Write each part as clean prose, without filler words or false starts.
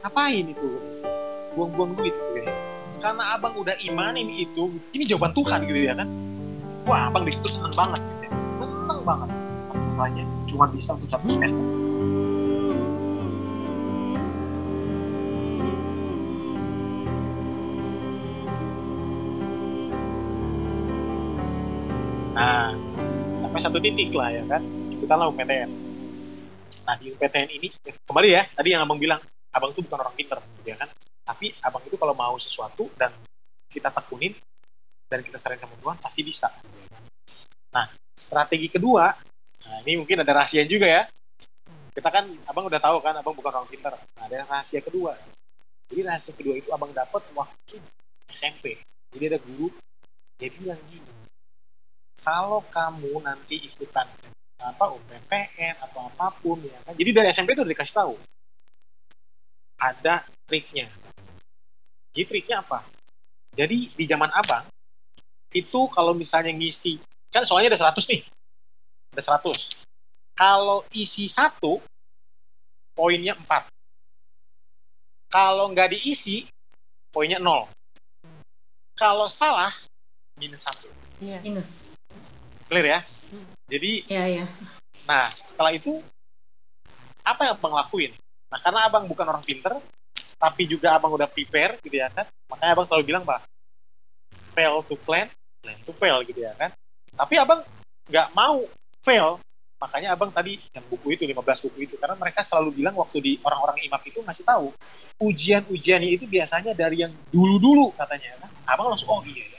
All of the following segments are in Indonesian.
Ngapain itu? Buang-buang duit gitu ya. Karena abang udah imanin itu, ini jawaban Tuhan gitu ya kan. Wah, abang disitu seneng banget gitu ya. Seneng banget. Masalahnya cuma bisa untuk satu semester. Nah, sampai satu titik lah ya kan, kita lah UPTN. Nah, di UPTN ini, kembali ya, tadi yang abang bilang, abang tuh bukan orang pinter, gitu ya kan. Tapi abang itu kalau mau sesuatu, dan kita tekunin, dan kita sering sama Tuhan, pasti bisa. Nah, strategi kedua, nah ini mungkin ada rahasia juga ya. Kita kan, abang udah tahu kan, abang bukan orang pinter. Nah, ada rahasia kedua. Jadi rahasia kedua itu abang dapat waktu SMP. Jadi ada guru, dia bilang gini, kalau kamu nanti ikutan apa UPPN atau apapun ya kan, jadi dari SMP itu udah dikasih tahu ada triknya. Jadi triknya apa? Jadi di zaman abang itu kalau misalnya ngisi kan soalnya ada 100 nih, ada 100. Kalau isi 1 poinnya 4. Kalau nggak diisi poinnya 0. Kalau salah minus 1. Iya. Minus. Clear ya? Jadi, ya. Nah setelah itu, apa yang abang lakuin? Nah karena abang bukan orang pinter, tapi juga abang udah prepare gitu ya kan, makanya abang selalu bilang pak, fail to plan, plan to fail gitu ya kan. Tapi abang nggak mau fail, makanya abang tadi yang buku itu, 15 buku itu, karena mereka selalu bilang waktu di orang-orang IMAP itu ngasih tahu, ujian-ujiannya itu biasanya dari yang dulu-dulu katanya kan. Abang langsung, oh iya ya.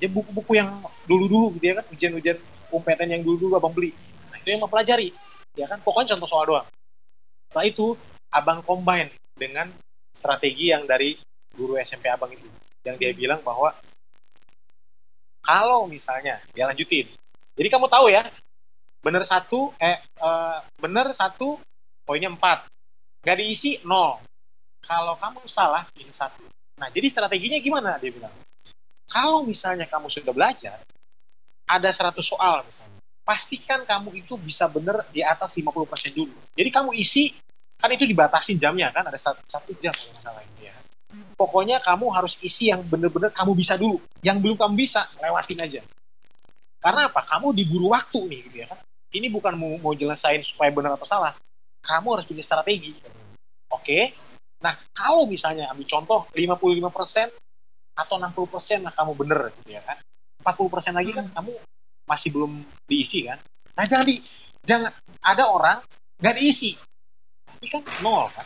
Jadi buku-buku yang dulu-dulu gitu ya kan, ujian-ujian UMPTN yang dulu-dulu abang beli. Nah itu yang mau pelajari, ya kan, pokoknya contoh soal doang. Setelah itu, abang combine dengan strategi yang dari guru SMP abang itu. Yang dia bilang bahwa, kalau misalnya, dia lanjutin. Jadi kamu tahu ya, bener satu, poinnya 4. Nggak diisi, 0. Kalau kamu salah, minus 1. Nah jadi strateginya gimana, dia bilang. Kalau misalnya kamu sudah belajar, ada 100 soal misalnya, pastikan kamu itu bisa benar di atas 50% dulu. Jadi kamu isi, kan itu dibatasi jamnya kan, ada 1 jam kalau masalah ini ya. Pokoknya kamu harus isi yang benar-benar kamu bisa dulu. Yang belum kamu bisa, lewatin aja. Karena apa? Kamu diburu waktu nih gitu ya kan. Ini bukan mau jelesain supaya benar atau salah. Kamu harus punya strategi. Oke? Nah, kalau misalnya ambil contoh 55%, atau 60% lah kamu bener gitu ya kan, 40% lagi kan kamu masih belum diisi kan. Nah jangan ada orang nggak diisi tapi kan 0 kan.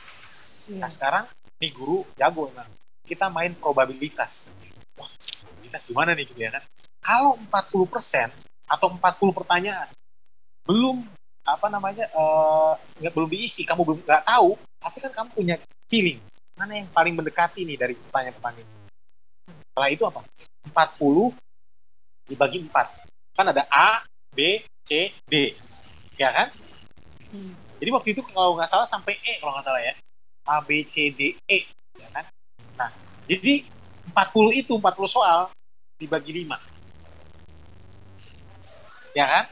Nah sekarang nih guru jago kan, kita main probabilitas. Wah probabilitas gimana nih gitu ya kan. Kalau 40% atau 40 pertanyaan belum belum diisi, kamu belum nggak tahu, tapi kan kamu punya feeling mana yang paling mendekati nih dari pertanyaan-pertanyaan. Setelah itu apa? 40 dibagi 4. Kan ada A, B, C, D. Ya kan? Jadi waktu itu kalau nggak salah sampai E kalau nggak salah ya. A, B, C, D, E. Ya kan? Nah, jadi 40 itu, 40 soal dibagi 5. Ya kan?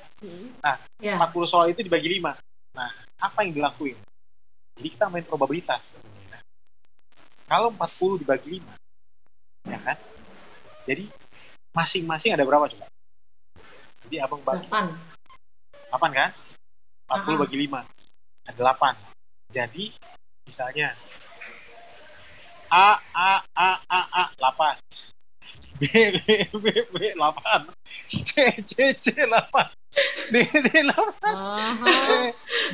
Nah, 40 soal itu dibagi 5. Nah, apa yang dilakuin? Jadi kita main probabilitas. Nah, kalau 40 dibagi 5, ya kan? Jadi masing-masing ada berapa coba? Jadi abang bagi 8 kan? 40 bagi 5 ada 8. Jadi misalnya A 8, B 8, C 8, D 8.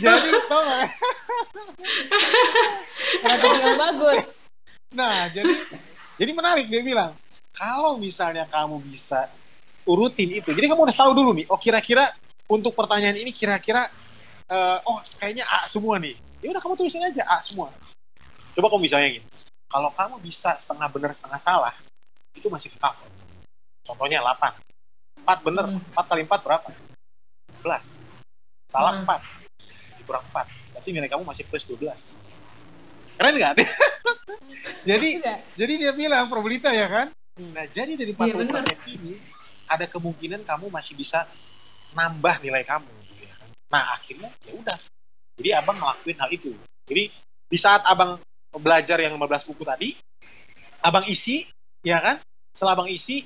Jadi tau gak? Strategi yang bagus. Nah jadi menarik, dia bilang kalau misalnya kamu bisa urutin itu, jadi kamu harus tahu dulu nih, oh kira-kira untuk pertanyaan ini oh kayaknya A semua nih, ya udah kamu tulisin aja A semua. Coba kamu misalnya gini, kalau kamu bisa setengah benar setengah salah itu masih kekal. Contohnya 8, 4 benar, 4 kali 4 berapa? 12. Salah 4, dikurang 4, berarti nilai kamu masih plus 12. Keren nggak? jadi dia bilang probabilitas ya kan. Nah jadi dari 40% ini ada kemungkinan kamu masih bisa nambah nilai kamu. Ya kan? Nah akhirnya ya udah. Jadi abang ngelakuin hal itu. Jadi di saat abang belajar yang 15 buku tadi, abang isi, ya kan? Setelah abang isi,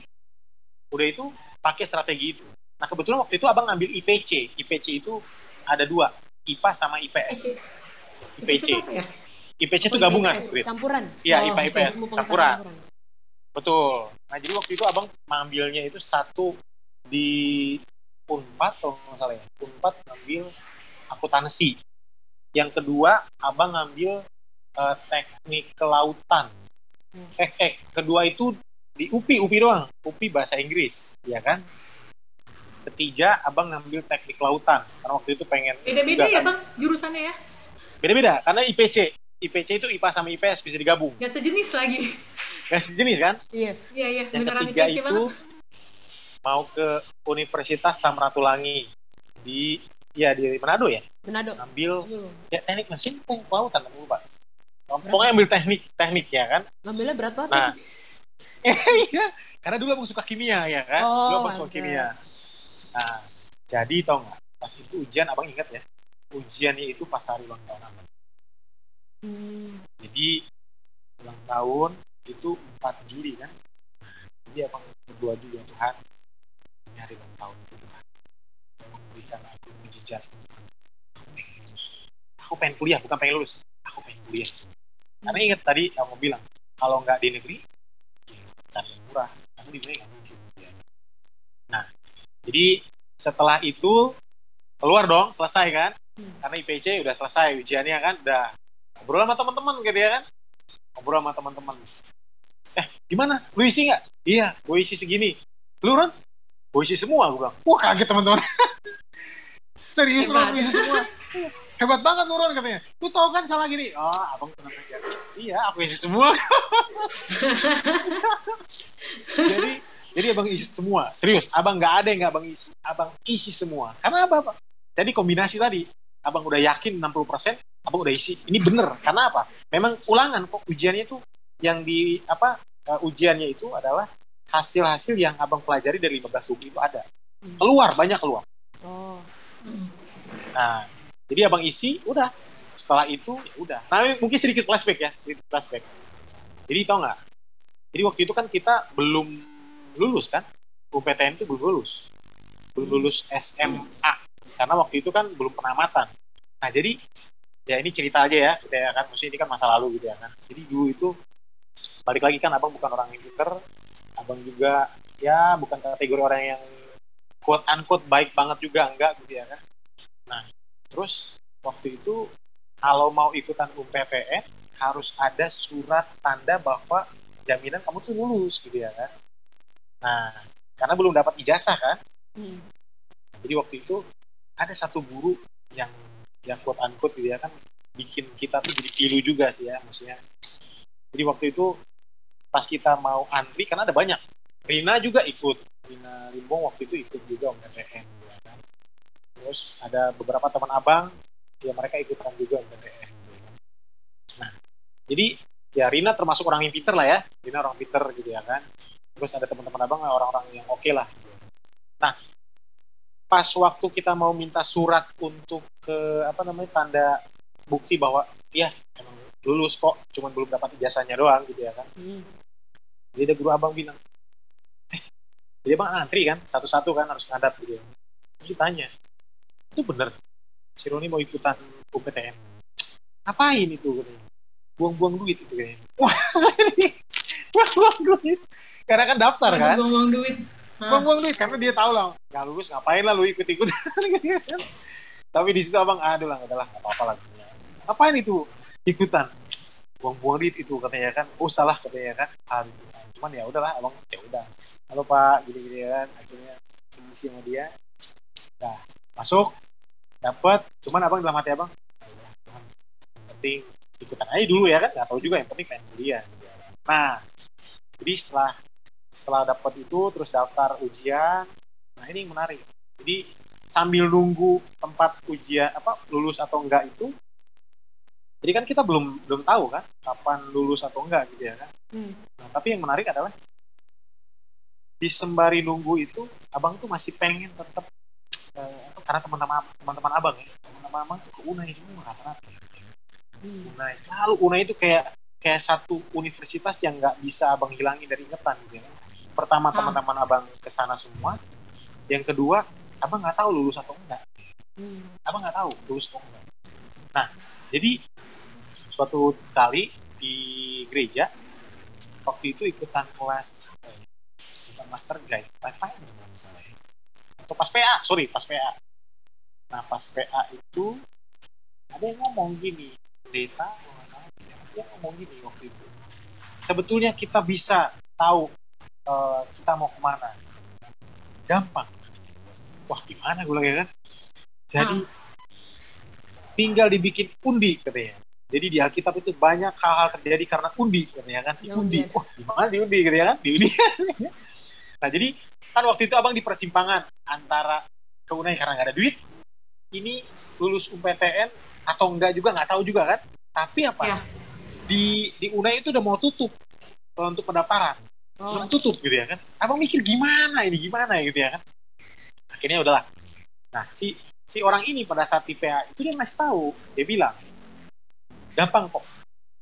udah itu pakai strategi itu. Nah kebetulan waktu itu abang ngambil IPC. IPC itu ada dua, IPA sama IPS. IPC. IPC itu gabungan, campuran. Iya, IPA IPS campuran. Betul. Nah jadi waktu itu abang mengambilnya itu satu di Unpad kalau nggak salah ya. Unpad ngambil akuntansi. Yang kedua abang ngambil teknik kelautan. Kedua itu di UPI doang. UPI bahasa Inggris, ya kan? Ketiga abang ngambil teknik kelautan. Karena waktu itu pengen beda-beda ya, Bang, jurusannya ya. Beda-beda karena IPC itu IPA sama IPS bisa digabung. Gak sejenis lagi. Gak sejenis kan? Iya. Yang ketiga IPC itu banget. Mau ke Universitas Sam Ratulangi di Manado ya. Manado. Ambil teknik mesin, teknik kelautan, Pak. Pokoknya ambil tekniknya kan. Ngambilnya berat banget. Nah, iya, karena dulu abang suka kimia ya kan. Nah, jadi tau nggak? Pas itu ujian abang ingat ya. Ujiannya itu pas hari ulang tahun abang. Jadi ulang tahun itu 4 Juli kan. Jadi abang berdoa juga Tuhan, ini hari ulang tahun Tuhan memberikan aku mujizat. Aku pengen kuliah, bukan pengen lulus. Aku pengen kuliah. Karena ingat tadi yang mau bilang, kalau nggak di negeri, cari yang murah. Karena di negeri nggak mungkin. Nah, jadi setelah itu keluar dong, selesai kan? Karena IPC udah selesai ujiannya kan, udah ngobrol sama teman-teman gitu ya kan? Ngobrol sama teman-teman. Gimana? Lu isi nggak? Iya, gue isi segini. Lu Ron? Gue isi semua, gue bilang. Wah kaget teman-teman. Serius Ron, isi semua. Hebat banget lu Ron katanya. Lu tau kan salah gini? Oh, abang tenang aja. Iya, aku isi semua. Jadi abang isi semua, serius. Abang nggak ada yang nggak abang isi. Abang isi semua. Karena apa? Jadi kombinasi tadi, abang udah yakin 60%, abang udah isi. Ini bener. Karena apa? Memang ulangan kok ujiannya itu yang di ujiannya itu adalah hasil-hasil yang abang pelajari dari 15 buku itu ada. Keluar, banyak keluar. Nah, jadi abang isi, udah. Setelah itu, ya udah. Nah, mungkin sedikit flashback. Jadi tau nggak? Jadi waktu itu kan kita belum lulus kan, UPTN itu belum lulus SMA, karena waktu itu kan belum penamatan. Nah jadi ya ini cerita aja ya, kita kan maksudnya ini kan masa lalu gitu ya kan. Jadi dulu itu balik lagi kan abang bukan orang yang pinter, abang juga ya bukan kategori orang yang quote unquote baik banget juga enggak gitu ya kan. Nah terus waktu itu kalau mau ikutan UPPN harus ada surat tanda bahwa jaminan kamu tuh lulus gitu ya kan. Nah, karena belum dapat ijazah kan. Jadi waktu itu ada satu guru yang quote unquote gitu ya kan, bikin kita tuh jadi pilu juga sih ya maksudnya. Jadi waktu itu pas kita mau antri karena ada banyak. Rina juga ikut. Rina Limbong waktu itu ikut juga UMPTN gitu ya kan. Terus ada beberapa teman abang ya mereka ikutan juga UMPTN gitu ya kan. Nah, jadi ya Rina termasuk orang yang pinter lah ya. Rina orang pinter gitu ya kan. Terus ada teman-teman abang orang-orang yang oke lah. Nah, pas waktu kita mau minta surat untuk tanda bukti bahwa ya emang lulus kok, cuman belum dapat ijazahnya doang gitu ya kan. Jadi ada guru abang bilang, jadi abang antri kan, satu-satu kan harus ngadap gitu ya. Terus ditanya, itu bener, si Roni mau ikutan UPTN. Ngapain itu? Buang-buang duit itu kayaknya. Wah, buang-buang duit. Karena kan daftar kan, buang-buang duit karena dia tahu lah nggak lulus ngapain lah lu ikut-ikut. Tapi di situ abang udahlah nggak apa-apa lagi. Apain itu ikutan buang-buang duit itu katanya kan, salah katanya kan. Cuman ya udahlah abang ya udah halo Pak gini-gini kan. Akhirnya sisi sama dia, nah masuk dapat. Cuman abang dalam hati abang penting ikutan aja dulu ya kan, nggak tahu juga yang penting pengen kuliah. Nah jadi setelah dapat itu terus daftar ujian. Nah ini menarik. Jadi sambil nunggu tempat ujian lulus atau enggak itu. Jadi kan kita belum tahu kan kapan lulus atau enggak gitu ya kan. Nah, tapi yang menarik adalah di sembari nunggu itu abang tuh masih pengen tetap karena teman-teman abang ya, teman-teman abang ke UNAI semua rata-rata. UNAI. Lalu UNAI itu kayak satu universitas yang nggak bisa abang hilangin dari ingatan gitu ya. Pertama teman-teman abang kesana semua. Yang kedua, abang nggak tahu lulus atau enggak. Abang nggak tahu lulus atau enggak. Nah, jadi suatu kali di gereja waktu itu ikutan kelas master guide, atau pas PA. Nah, pas PA itu ada yang ngomong gini, pendeta, dia ngomong gini waktu itu. Sebetulnya kita bisa tahu kita mau kemana, gampang. Wah, gimana gue lagi kan? Jadi tinggal dibikin undi katanya. Jadi di Alkitab itu banyak hal-hal terjadi karena undi katanya kan. Diundi. Wah, gimana diundi katanya kan? Diundi. Nah, jadi kan waktu itu abang di persimpangan antara ke UNAI karena nggak ada duit, ini lulus UMPTN atau enggak juga nggak tahu juga kan. Tapi apa? Ya. Di UNAI itu udah mau tutup untuk pendaftaran. Belum tutup gitu ya kan. Abang mikir gimana gitu ya kan. Akhirnya udahlah. Nah, si orang ini pada saat di PA itu dia masih tahu, dia bilang gampang kok.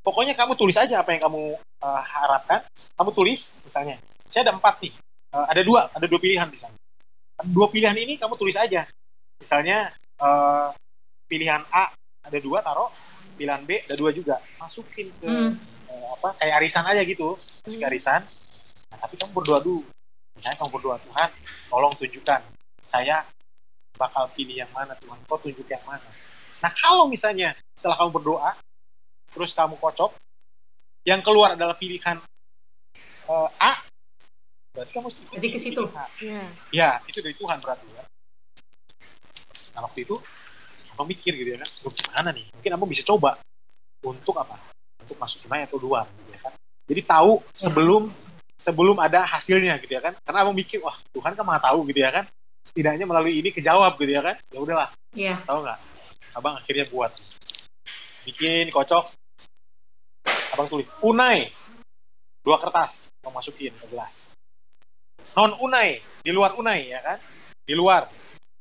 Pokoknya kamu tulis aja apa yang kamu harapkan. Kamu tulis misalnya. Saya ada 4 nih. Ada dua pilihan misalnya. 2 pilihan ini kamu tulis aja. Misalnya pilihan A ada 2 taruh, pilihan B ada 2 juga. Masukin ke kayak arisan aja gitu. Masuk ke arisan. Nah, tapi kamu berdoa dulu. Misalnya kamu berdoa, Tuhan, tolong tunjukkan saya bakal pilih yang mana, Tuhan, kau tunjuk yang mana. Nah, kalau misalnya setelah kamu berdoa terus kamu kocok, yang keluar adalah pilihan A, berarti kamu jadi ke situ. Ya, itu dari Tuhan berarti ya. Nah, waktu itu aku mikir gitu ya kan, gimana nih? Mungkin aku bisa coba untuk apa? Untuk masuk UNAI atau luar gitu ya kan. Jadi tahu sebelum ada hasilnya gitu ya kan. Karena abang mikir, wah, Tuhan kan maha tahu gitu ya kan. Setidaknya melalui ini kejawab gitu ya kan. Ya udahlah. Iya. Tahu enggak? Abang akhirnya buat. Bikin kocok. Abang tulis UNAI 2 kertas, mau masukin ke gelas. Non UNAI, di luar UNAI ya kan. Di luar.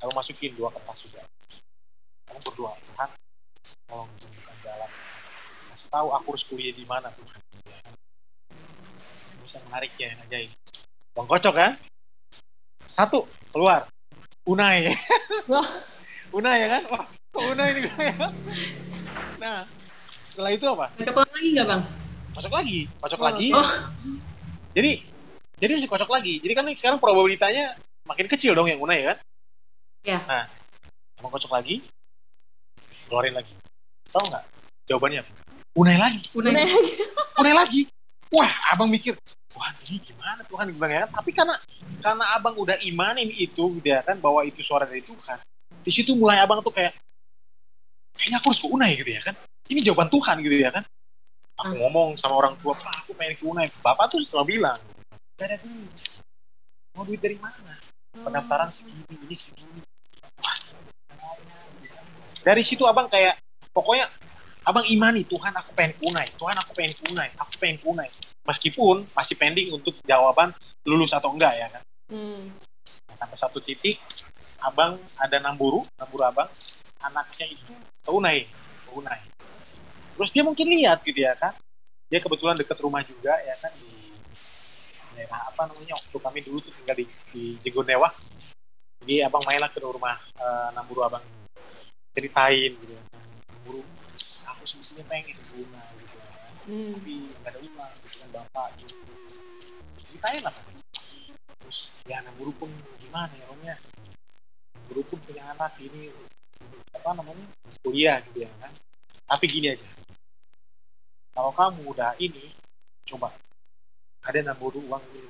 Abang masukin 2 kertas juga. Abang berdoa, Tuhan, tolong tunjukkan jalan. Kasih tahu aku harus kuliah di mana, Tuhan. Yang menariknya, yang ajaib. Bang kocok kan? 1 keluar UNAI. UNAI ya kan? Wah, UNAI ini kan? Nah, setelah itu apa? Kocok lagi nggak bang? Kocok lagi. Oh. Jadi masih kocok lagi. Jadi kan sekarang probabilitanya makin kecil dong yang UNAI kan? Ya. Nah, bang kocok lagi, keluarin lagi. Tahu nggak? Jawabannya apa? UNAI lagi. Wah, abang mikir, wah ini gimana Tuhan gimana ya? Tapi karena abang udah imanin itu, gitu ya kan, bahwa itu suara dari Tuhan. Di situ mulai abang tuh kayaknya aku harus ke UNAI gitu ya kan. Ini jawaban Tuhan gitu ya kan. Aku ngomong sama orang tua, Pak, aku pengen ke UNAI. Bapak tuh selalu bilang, gak ada duit. Mau duit dari mana? Pendaftaran segini, ini segini. Wah. Dari situ abang kayak, pokoknya abang imani, Tuhan aku pengen ke UNAI. Meskipun masih pending untuk jawaban lulus atau enggak ya kan. Nah, sampai satu titik, abang ada namburu abang, anaknya itu ke UNAI. Terus dia mungkin lihat gitu ya kan. Dia kebetulan dekat rumah juga ya kan, di daerah apa namanya, waktu kami dulu tuh tinggal di Jegondewa. Jadi abang mainlah ke rumah namburu abang, ceritain gitu ya. Namburu, sebetulnya pengen ke UNAI gitu ya. Tapi nggak ada uang gitu kan, bapak gitu. Ceritain lah kan. Terus ya namburu pun gimana ya omnya, namburu pun punya anak ini apa namanya kuliah gitu ya kan. Tapi gini aja, kalau kamu udah ini coba, ada namburu uang ini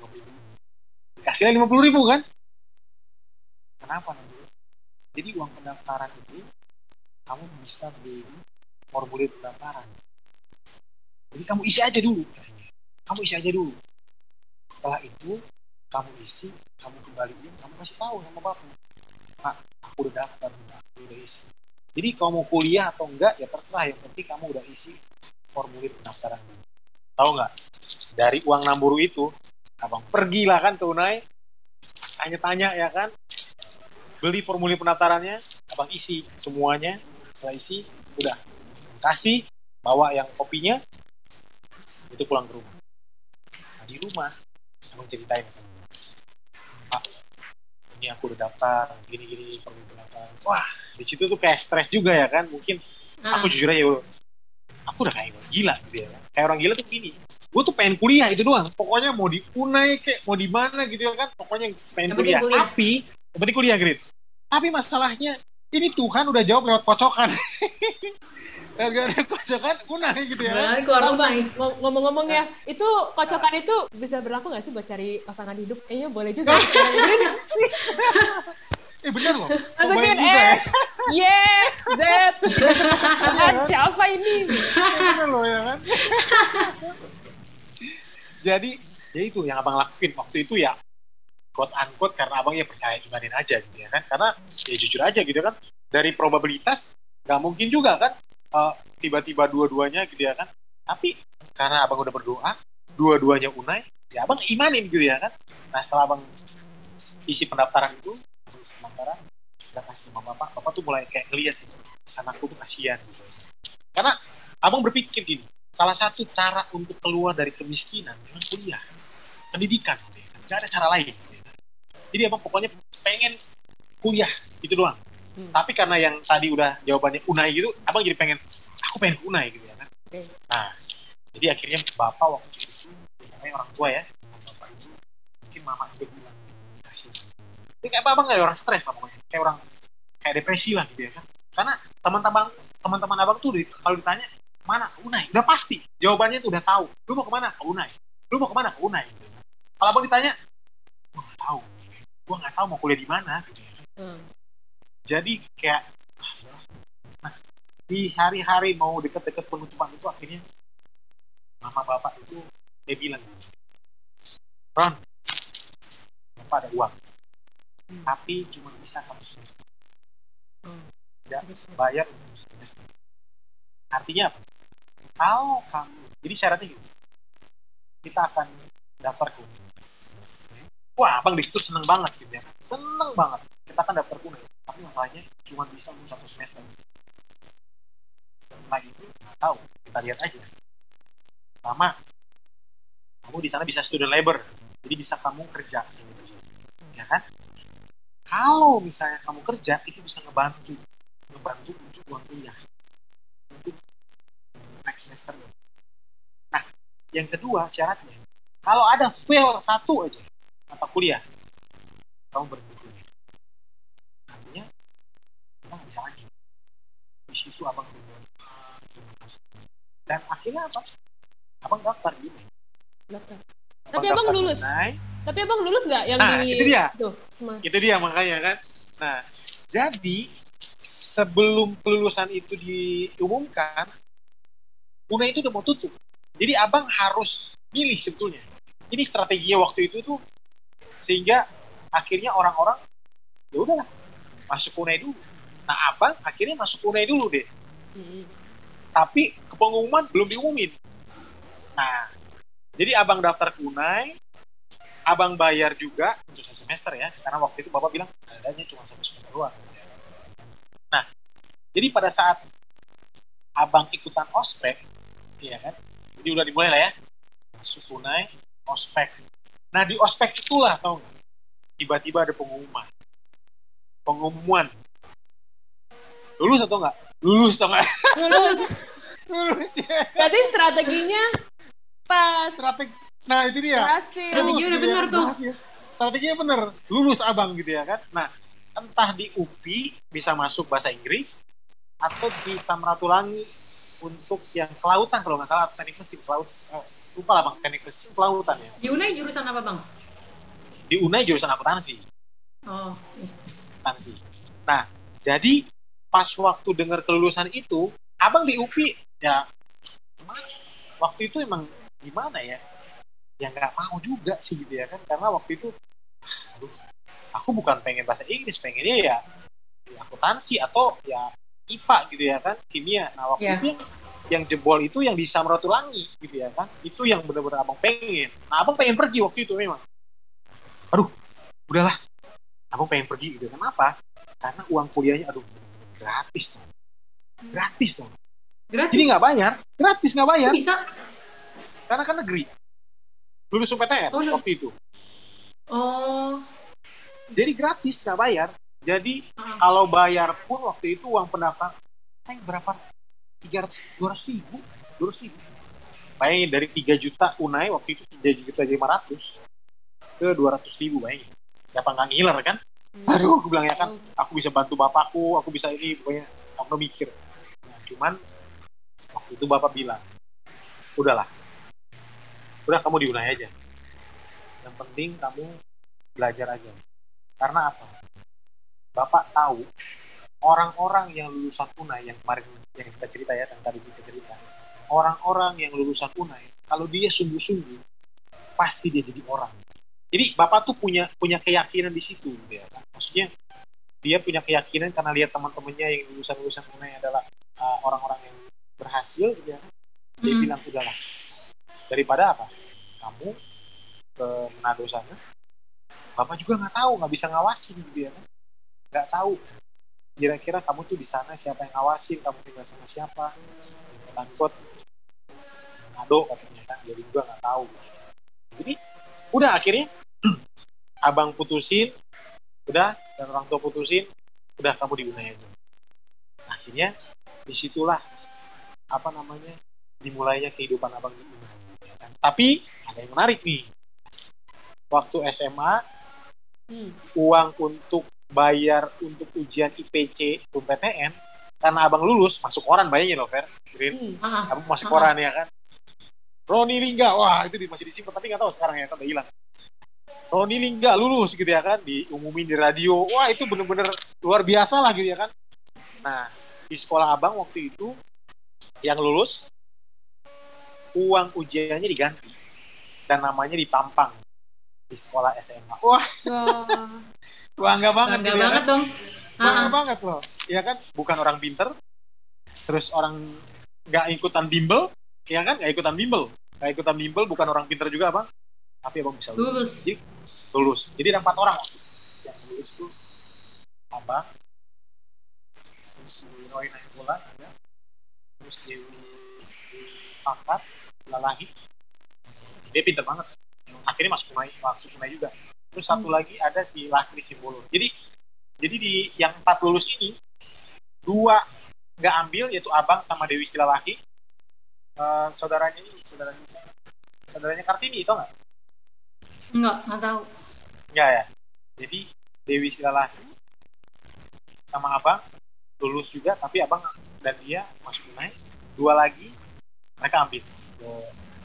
50.000, dikasihlah 50.000 kan. Kenapa namburu? Jadi uang pendaftaran itu kamu bisa beli formulir pendaftaran. Jadi kamu isi aja dulu. Setelah itu kamu isi, kamu kembaliin, kamu kasih tahu sama bapak, Pak, aku udah daftar, aku udah isi. Jadi kalau mau kuliah atau enggak ya terserah, yang penting kamu udah isi formulir pendaftaran. Tahu nggak? Dari uang namburu itu, abang pergilah kan ke UNAI, tanya-tanya ya kan, beli formulir pendaftarannya, abang isi semuanya, setelah isi udah. Kasih bawa yang kopinya itu pulang ke rumah. Nah, di rumah emang ceritain sama Pak, ini aku udah daftar gini-gini, perlu berapa. Wah, di situ tuh kayak stres juga ya kan, mungkin aku jujur aja dulu, aku udah kayak orang gila gitu ya kan. Kayak orang gila tuh gini, gue tuh pengen kuliah itu doang, pokoknya mau di UNAI kayak mau di mana gitu ya kan, pokoknya pengen kuliah. Tapi seperti kuliah grid, tapi masalahnya ini Tuhan udah jawab lewat kocokan. Lewat kocokan UNAI gitu ya. Ngomong-ngomong ya, itu kocokan itu bisa berlaku nggak sih buat cari pasangan hidup? Kayaknya boleh juga. Bener loh. Masukin X, Y, Z, terus siapa ini? Bener loh ya kan. Jadi, ya itu yang abang lakuin waktu itu ya. Quote-unquote, karena abang ya percaya, imanin aja gitu ya kan, karena ya jujur aja gitu kan, dari probabilitas gak mungkin juga kan tiba-tiba dua-duanya gitu ya kan, tapi karena abang udah berdoa dua-duanya UNAI, ya abang imanin gitu ya kan. Nah setelah abang isi pendaftaran itu, udah kasih sama bapak, bapak tuh mulai kayak ngeliat gitu, anakku tuh kasihan gitu, karena abang berpikir gini, salah satu cara untuk keluar dari kemiskinan memang kuliah, pendidikan gitu ya kan, gak ada cara lain gitu. Jadi abang pokoknya pengen kuliah gitu doang. Tapi karena yang tadi udah jawabannya UNAI gitu, abang jadi pengen, aku pengen UNAI gitu ya kan. Nah, jadi akhirnya bapak waktu itu, namanya orang tua ya, bapak itu, mungkin mama juga bilang, kasih. Jadi kayak abang gak ada orang stres lah pokoknya, kayak orang, kayak depresi lah gitu ya kan. Karena teman-teman abang tuh kalau ditanya, mana ke UNAI? Udah pasti, jawabannya tuh udah tahu. Lu mau kemana? Ke UNAI. Lu mau kemana? Ke UNAI. Gitu. Kalau abang ditanya, lu gak tahu. Gue nggak tahu mau kuliah di mana, gitu. Jadi kayak, nah di hari-hari mau deket-deket penutupan itu akhirnya mama bapak itu dia bilang, Ron, bapak ada uang, tapi cuma bisa 1 semester, tidak bayar untuk semester. Artinya apa? Kalau kamu, jadi syaratnya gitu, kita akan daftar ke UNAI. Wah, abang di situ seneng banget gitu ya, seneng banget. Kita kan daftar UNAI, tapi masalahnya cuma bisa untuk 1 semester. Setelah itu nggak tahu, kita lihat aja. Pertama, kamu di sana bisa student labor, jadi bisa kamu kerja, gitu. Ya kan? Kalau misalnya kamu kerja, itu bisa ngebantu untuk uang kuliah, untuk next semester. Nah, yang kedua syaratnya, kalau ada fail 1 aja atau kuliah, kamu berhenti. Artinya kita nggak bisa lagi. Di situ abang berhenti. Dan akhirnya apa? Abang daftar gini. Tapi abang lulus. Menai. Tapi abang lulus nggak yang nah, di? Itu dia. Tuh, itu dia makanya kan. Nah, jadi sebelum kelulusan itu diumumkan, UNAI itu udah mau tutup. Jadi abang harus milih sebetulnya. Jadi strateginya waktu itu tuh, sehingga akhirnya orang-orang ya udahlah masuk UNAI dulu. Nah abang akhirnya masuk UNAI dulu deh. Tapi pengumuman belum diumumin. Nah jadi abang daftar ke UNAI, abang bayar juga untuk 1 semester ya, karena waktu itu bapak bilang adanya cuma 1 semester doang. Nah jadi pada saat abang ikutan ospek, ya kan, jadi udah dimulai lah ya, masuk UNAI, ospek. Nah di ospek itulah tau nggak, tiba-tiba ada pengumuman lulus atau nggak lulus, tau nggak lulus. Lulus ya. Berarti strateginya pas. Nah itu dia berhasil. Strateginya udah benar tuh, strateginya benar, lulus abang gitu ya kan. Nah entah di UPI bisa masuk bahasa Inggris atau di Sam Ratulangi untuk yang kelautan kalau nggak salah, teknik mesin kelautan. Lupa lah bang, teknik mesin kelautan ya. Di UNAI jurusan apa bang? Di UNAI jurusan akuntansi. Oh. Akuntansi. Nah, jadi pas waktu dengar kelulusan itu, abang di UPI ya, waktu itu emang gimana ya? Ya nggak mau juga sih gitu ya kan, karena waktu itu, aduh, aku bukan pengen bahasa Inggris, pengennya ya di akuntansi atau ya IPA gitu ya kan, kimia. Nah waktu itu yang jebol itu yang di Sam Ratulangi gitu ya kan, itu yang benar-benar abang pengen. Nah abang pengen pergi waktu itu memang, aduh udahlah abang pengen pergi gitu. Kenapa? Karena uang kuliahnya aduh gratis tuh, Gratis. Jadi nggak bayar, gratis nggak bayar. Bisa. Karena kan negeri. Lulus UPTN waktu itu. Oh. Jadi gratis nggak bayar. Jadi kalau bayar pun waktu itu uang pendaftaran berapa? 300, 200 ribu, 200 ribu. Bayangin dari 3 juta UNAI waktu itu 3.500.000 ke 200 ribu, bayangin. Siapa nggak ngiler kan? Aduh, aku bilang ya kan, aku bisa bantu bapakku, aku bisa ini, pokoknya aku mikir. Nah, cuman waktu itu bapak bilang, udahlah, udah kamu di UNAI aja. Yang penting kamu belajar aja. Karena apa? Bapak tahu orang-orang yang lulusan UNAI yang kemarin yang kita cerita ya, yang tadi kita cerita, orang-orang yang lulusan UNAI kalau dia sungguh-sungguh pasti dia jadi orang. Jadi bapak tuh punya keyakinan di situ, ya kan? Maksudnya dia punya keyakinan karena lihat teman-temannya yang lulusan UNAI adalah orang-orang yang berhasil, ya kan? Dia bilang udahlah, daripada apa? Kamu ke Manado sana, bapak juga nggak tahu, nggak bisa ngawasin, gitu ya kan? Nggak tahu kira-kira kamu tuh di sana siapa yang ngawasin, kamu tinggal sama siapa, takut ngado katanya kan, jadi gue nggak tahu. Jadi udah akhirnya abang putusin, udah, dan orang tua putusin, udah kamu di UNAI aja. Akhirnya disitulah apa namanya dimulainya kehidupan abang di UNAI. Tapi ada yang menarik nih, waktu SMA uang untuk bayar untuk ujian IPC UMPTN, karena abang lulus masuk koran, bayangin loh Fer, Green, kamu masuk koran ya kan. Roni Lingga, wah itu masih disimpan tapi nggak tahu sekarang ya, kan udah hilang. Roni Lingga lulus gitu ya kan, diumumin di radio, wah itu bener-bener luar biasa lah gitu ya kan. Nah di sekolah abang waktu itu yang lulus uang ujiannya diganti dan namanya ditampang di sekolah SMA. Wah. Bangga banget, bangga banget dong, bangga banget loh, ya kan, bukan orang pinter, terus orang nggak ikutan bimbel, ya kan, nggak ikutan bimbel, bukan orang pinter juga abang, tapi abang bisa lulus, jadi ada 4 orang yang lulus tuh, abang, terus Roni Lingga, terus Dewi Silalahi, dia pinter banget, akhirnya masuk UNAI juga. Terus satu lagi ada si Lastri Simbolon. Jadi di yang 4 lulus ini 2 nggak ambil, yaitu abang sama Dewi Silalahi. Saudaranya Kartini, tau nggak? Nggak tahu. Nggak ya. Jadi Dewi Silalahi sama abang lulus juga, tapi abang dan dia masuk UNAI. 2 lagi mereka ambil ke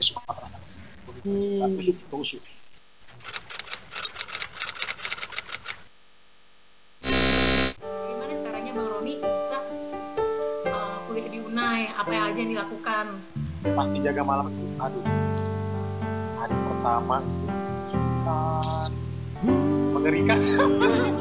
Sumatera. Ke USU. Apa yang aja yang dilakukan? Pasti jaga malam itu. Aduh, hari pertama itu mengerikan.